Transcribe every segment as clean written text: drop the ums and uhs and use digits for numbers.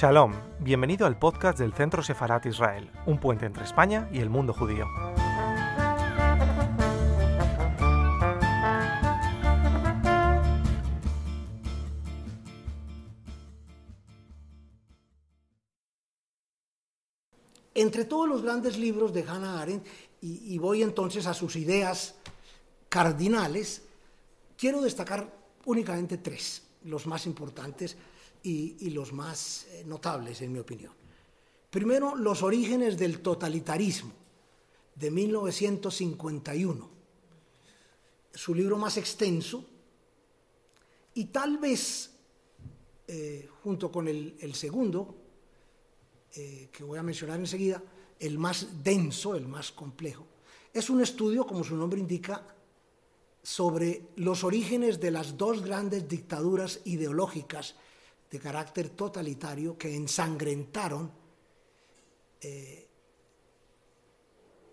Shalom, bienvenido al podcast del Centro Sefarad Israel, un puente entre España y el mundo judío. Entre todos los grandes libros de Hannah Arendt, y voy entonces a sus ideas cardinales, quiero destacar únicamente tres, los más importantes y los más notables, en mi opinión. Primero, Los orígenes del totalitarismo, de 1951. Su libro más extenso, y tal vez, junto con el segundo, que voy a mencionar enseguida, el más denso, el más complejo. Es un estudio, como su nombre indica, sobre los orígenes de las dos grandes dictaduras ideológicas de carácter totalitario que ensangrentaron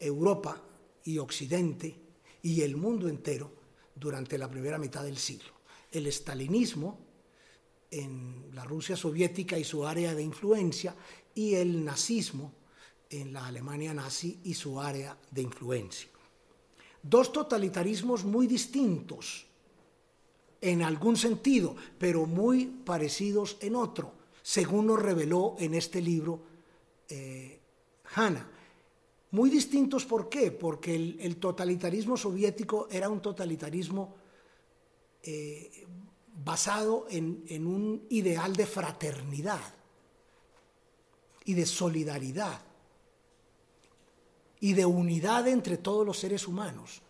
Europa y Occidente y el mundo entero durante la primera mitad del siglo. El estalinismo en la Rusia soviética y su área de influencia, y el nazismo en la Alemania nazi y su área de influencia. Dos totalitarismos muy distintos en algún sentido, pero muy parecidos en otro, según nos reveló en este libro Hannah. Muy distintos, ¿por qué? Porque el totalitarismo soviético era un totalitarismo basado en un ideal de fraternidad y de solidaridad y de unidad entre todos los seres humanos,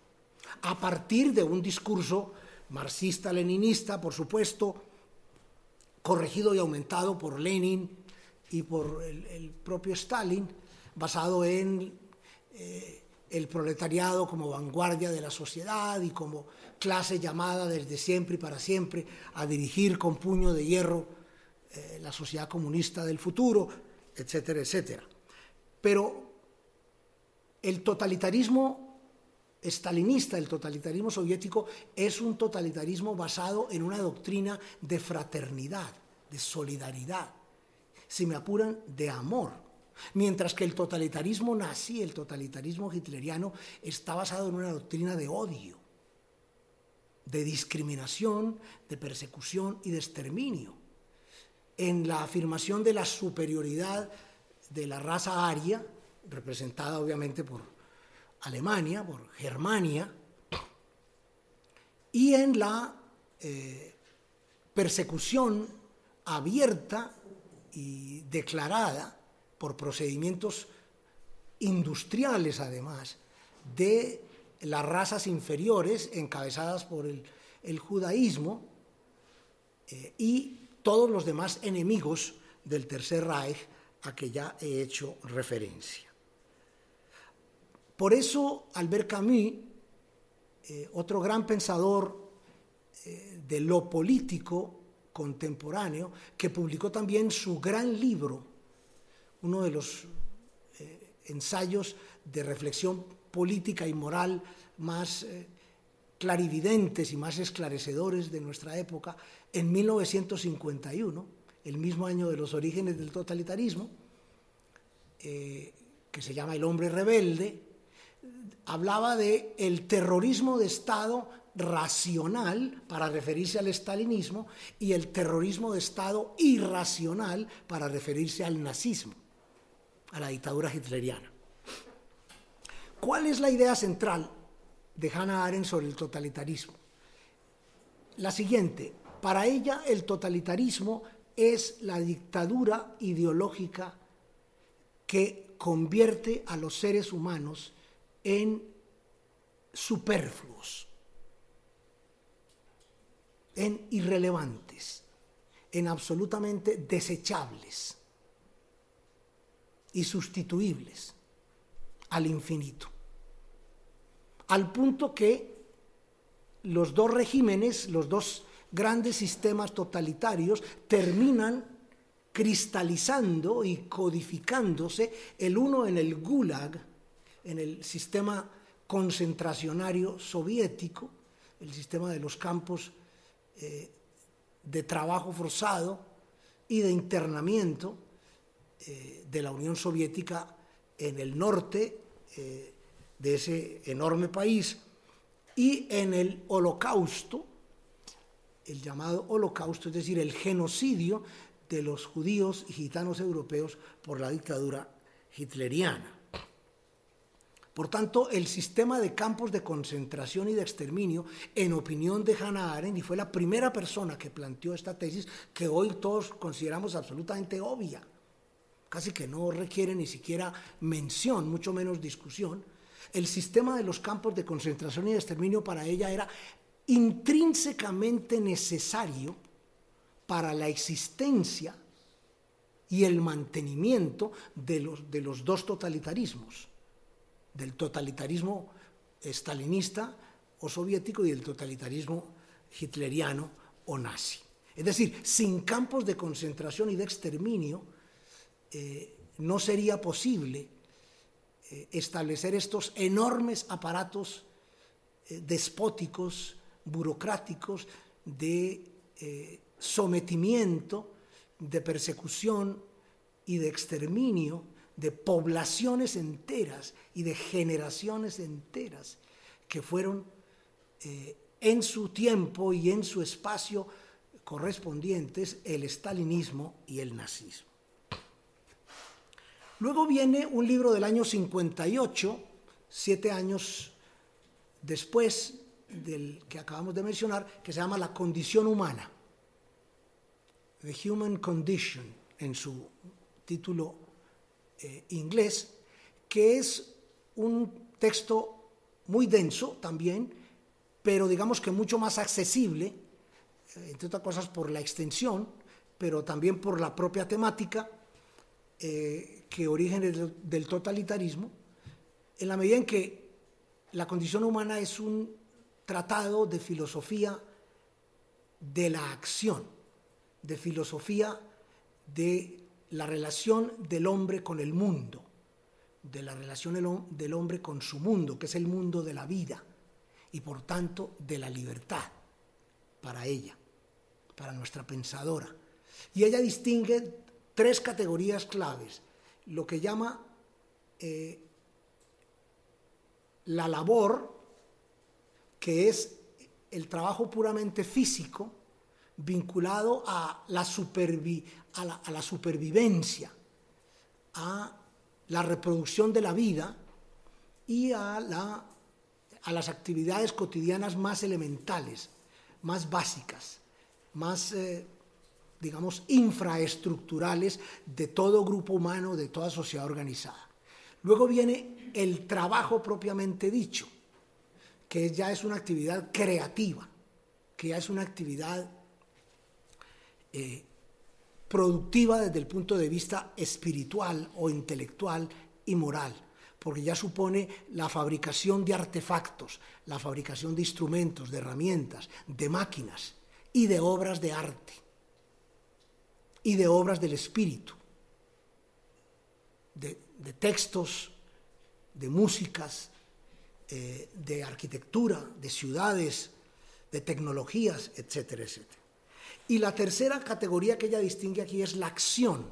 a partir de un discurso marxista-leninista, por supuesto, corregido y aumentado por Lenin y por el propio Stalin, basado en el proletariado como vanguardia de la sociedad y como clase llamada desde siempre y para siempre a dirigir con puño de hierro la sociedad comunista del futuro, etcétera, etcétera. Pero el totalitarismo estalinista, el totalitarismo soviético, es un totalitarismo basado en una doctrina de fraternidad, de solidaridad, si me apuran, de amor. Mientras que el totalitarismo nazi, el totalitarismo hitleriano, está basado en una doctrina de odio, de discriminación, de persecución y de exterminio, en la afirmación de la superioridad de la raza aria, representada obviamente por Alemania, por Germania, y en la persecución abierta y declarada por procedimientos industriales, además, de las razas inferiores encabezadas por el judaísmo y todos los demás enemigos del Tercer Reich a que ya he hecho referencia. Por eso Albert Camus, otro gran pensador de lo político contemporáneo, que publicó también su gran libro, uno de los ensayos de reflexión política y moral más clarividentes y más esclarecedores de nuestra época, en 1951, el mismo año de Los orígenes del totalitarismo, que se llama El hombre rebelde, hablaba de el terrorismo de Estado racional, para referirse al estalinismo, y el terrorismo de Estado irracional, para referirse al nazismo, a la dictadura hitleriana. ¿Cuál es la idea central de Hannah Arendt sobre el totalitarismo? La siguiente: para ella el totalitarismo es la dictadura ideológica que convierte a los seres humanos en superfluos, en irrelevantes, en absolutamente desechables y sustituibles al infinito, al punto que los dos regímenes, los dos grandes sistemas totalitarios, terminan cristalizando y codificándose, el uno en el Gulag, en el sistema concentracionario soviético, el sistema de los campos de trabajo forzado y de internamiento, de la Unión Soviética en el norte de ese enorme país, y en el Holocausto, el llamado Holocausto, es decir, el genocidio de los judíos y gitanos europeos por la dictadura hitleriana. Por tanto, el sistema de campos de concentración y de exterminio, en opinión de Hannah Arendt, y fue la primera persona que planteó esta tesis que hoy todos consideramos absolutamente obvia, casi que no requiere ni siquiera mención, mucho menos discusión, el sistema de los campos de concentración y de exterminio para ella era intrínsecamente necesario para la existencia y el mantenimiento de los dos totalitarismos, del totalitarismo estalinista o soviético y del totalitarismo hitleriano o nazi. Es decir, sin campos de concentración y de exterminio no sería posible establecer estos enormes aparatos despóticos, burocráticos, de sometimiento, de persecución y de exterminio de poblaciones enteras y de generaciones enteras que fueron en su tiempo y en su espacio correspondientes el estalinismo y el nazismo. Luego viene un libro del año 58, 7 años después del que acabamos de mencionar, que se llama La condición humana, The Human Condition, en su título inglés, que es un texto muy denso también, pero digamos que mucho más accesible, entre otras cosas por la extensión, pero también por la propia temática que Orígenes del totalitarismo, en la medida en que La condición humana es un tratado de filosofía de la acción, de filosofía de la relación del hombre con el mundo, de la relación del hombre con su mundo, que es el mundo de la vida y por tanto de la libertad para ella, para nuestra pensadora. Y ella distingue 3 categorías claves, lo que llama la labor, que es el trabajo puramente físico, vinculado a la supervivencia, a la reproducción de la vida y a las actividades cotidianas más elementales, más básicas, más, digamos, infraestructurales de todo grupo humano, de toda sociedad organizada. Luego viene el trabajo propiamente dicho, que ya es una actividad creativa, que ya es una actividad productiva desde el punto de vista espiritual o intelectual y moral, porque ya supone la fabricación de artefactos, la fabricación de instrumentos, de herramientas, de máquinas y de obras de arte y de obras del espíritu, de textos, de músicas, de arquitectura, de ciudades, de tecnologías, etcétera, etcétera. Y la tercera categoría que ella distingue aquí es la acción,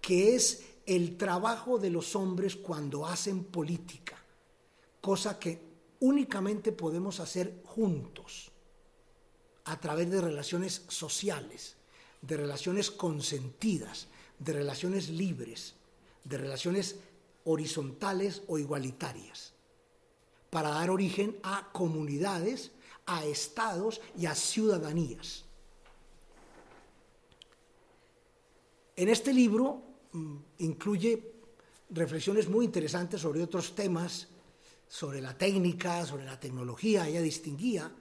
que es el trabajo de los hombres cuando hacen política, cosa que únicamente podemos hacer juntos, a través de relaciones sociales, de relaciones consentidas, de relaciones libres, de relaciones horizontales o igualitarias, para dar origen a comunidades, a estados y a ciudadanías. En este libro incluye reflexiones muy interesantes sobre otros temas, sobre la técnica, sobre la tecnología. Ella distinguía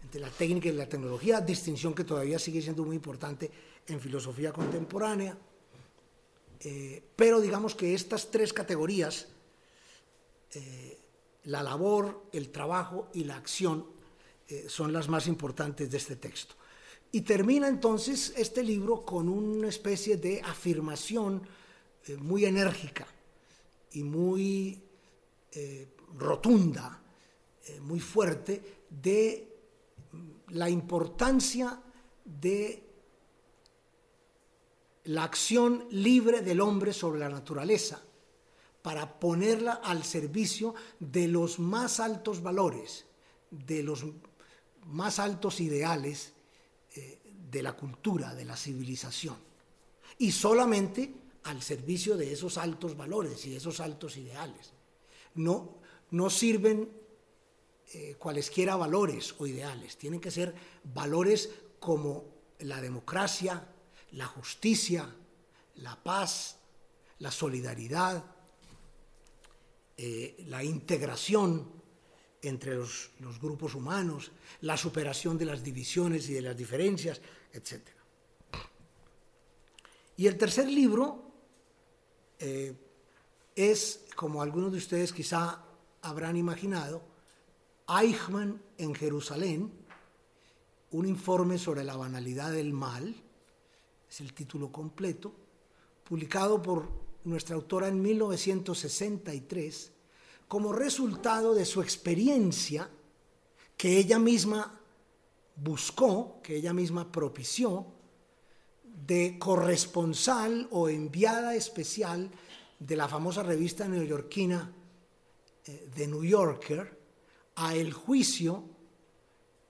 entre la técnica y la tecnología, distinción que todavía sigue siendo muy importante en filosofía contemporánea. Pero digamos que estas 3 categorías, la labor, el trabajo y la acción, son las más importantes de este texto. Y termina entonces este libro con una especie de afirmación muy enérgica y muy rotunda, muy fuerte, de la importancia de la acción libre del hombre sobre la naturaleza, para ponerla al servicio de los más altos valores, de los más altos ideales de la cultura, de la civilización, y solamente al servicio de esos altos valores y de esos altos ideales. No sirven cualesquiera valores o ideales, tienen que ser valores como la democracia, la justicia, la paz, la solidaridad, la integración entre los grupos humanos, la superación de las divisiones y de las diferencias, etc. Y el tercer libro es, como algunos de ustedes quizá habrán imaginado, Eichmann en Jerusalén, un informe sobre la banalidad del mal, es el título completo, publicado por nuestra autora en 1963, como resultado de su experiencia que ella misma buscó, que ella misma propició, de corresponsal o enviada especial de la famosa revista neoyorquina The New Yorker a el juicio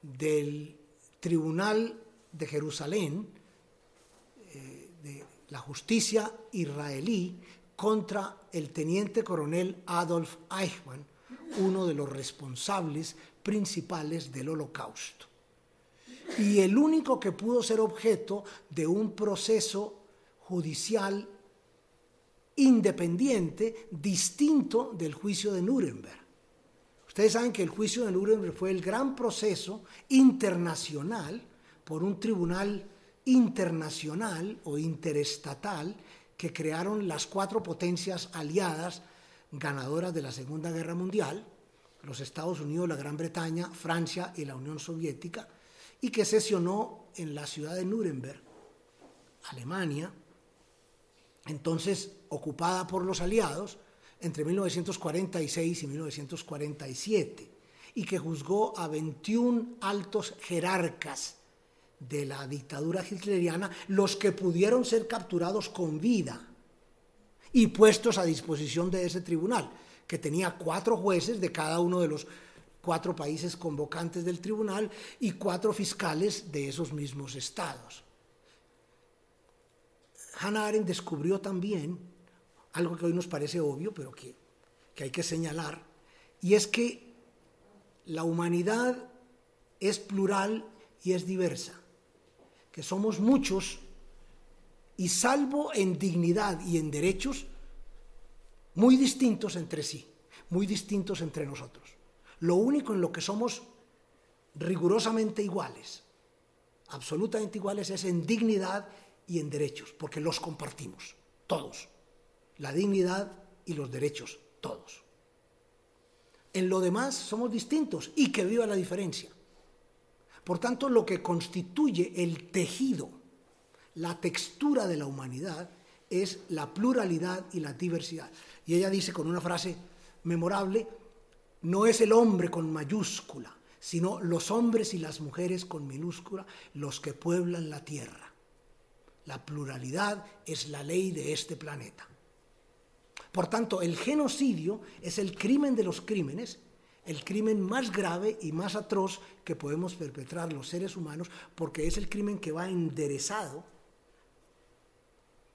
del Tribunal de Jerusalén, de la justicia israelí, contra el teniente coronel Adolf Eichmann, uno de los responsables principales del Holocausto, y el único que pudo ser objeto de un proceso judicial independiente, distinto del juicio de Núremberg. Ustedes saben que el juicio de Núremberg fue el gran proceso internacional por un tribunal internacional o interestatal que crearon las cuatro potencias aliadas ganadoras de la Segunda Guerra Mundial, los Estados Unidos, la Gran Bretaña, Francia y la Unión Soviética, y que sesionó en la ciudad de Núremberg, Alemania, entonces ocupada por los aliados entre 1946 y 1947, y que juzgó a 21 altos jerarcas de la dictadura hitleriana, los que pudieron ser capturados con vida y puestos a disposición de ese tribunal, que tenía 4 jueces de cada uno de los 4 países convocantes del tribunal y 4 fiscales de esos mismos estados. Hannah Arendt descubrió también algo que hoy nos parece obvio, pero que hay que señalar, y es que la humanidad es plural y es diversa, que somos muchos, y salvo en dignidad y en derechos, muy distintos entre sí, muy distintos entre nosotros. Lo único en lo que somos rigurosamente iguales, absolutamente iguales, es en dignidad y en derechos, porque los compartimos todos, la dignidad y los derechos todos. En lo demás somos distintos, y que viva la diferencia. Por tanto, lo que constituye el tejido, la textura de la humanidad, es la pluralidad y la diversidad. Y ella dice con una frase memorable: no es el hombre con mayúscula, sino los hombres y las mujeres con minúscula los que pueblan la tierra. La pluralidad es la ley de este planeta. Por tanto, el genocidio es el crimen de los crímenes, el crimen más grave y más atroz que podemos perpetrar los seres humanos, porque es el crimen que va enderezado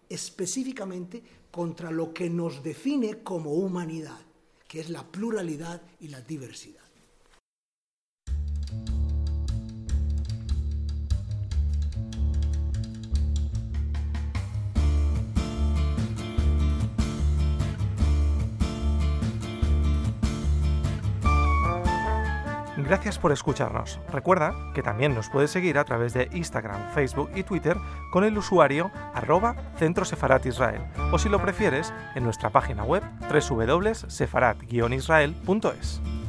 específicamente contra lo que nos define como humanidad, que es la pluralidad y la diversidad. Gracias por escucharnos. Recuerda que también nos puedes seguir a través de Instagram, Facebook y Twitter con el usuario @Centro Sefarad Israel, o si lo prefieres en nuestra página web www.sefarad-israel.es.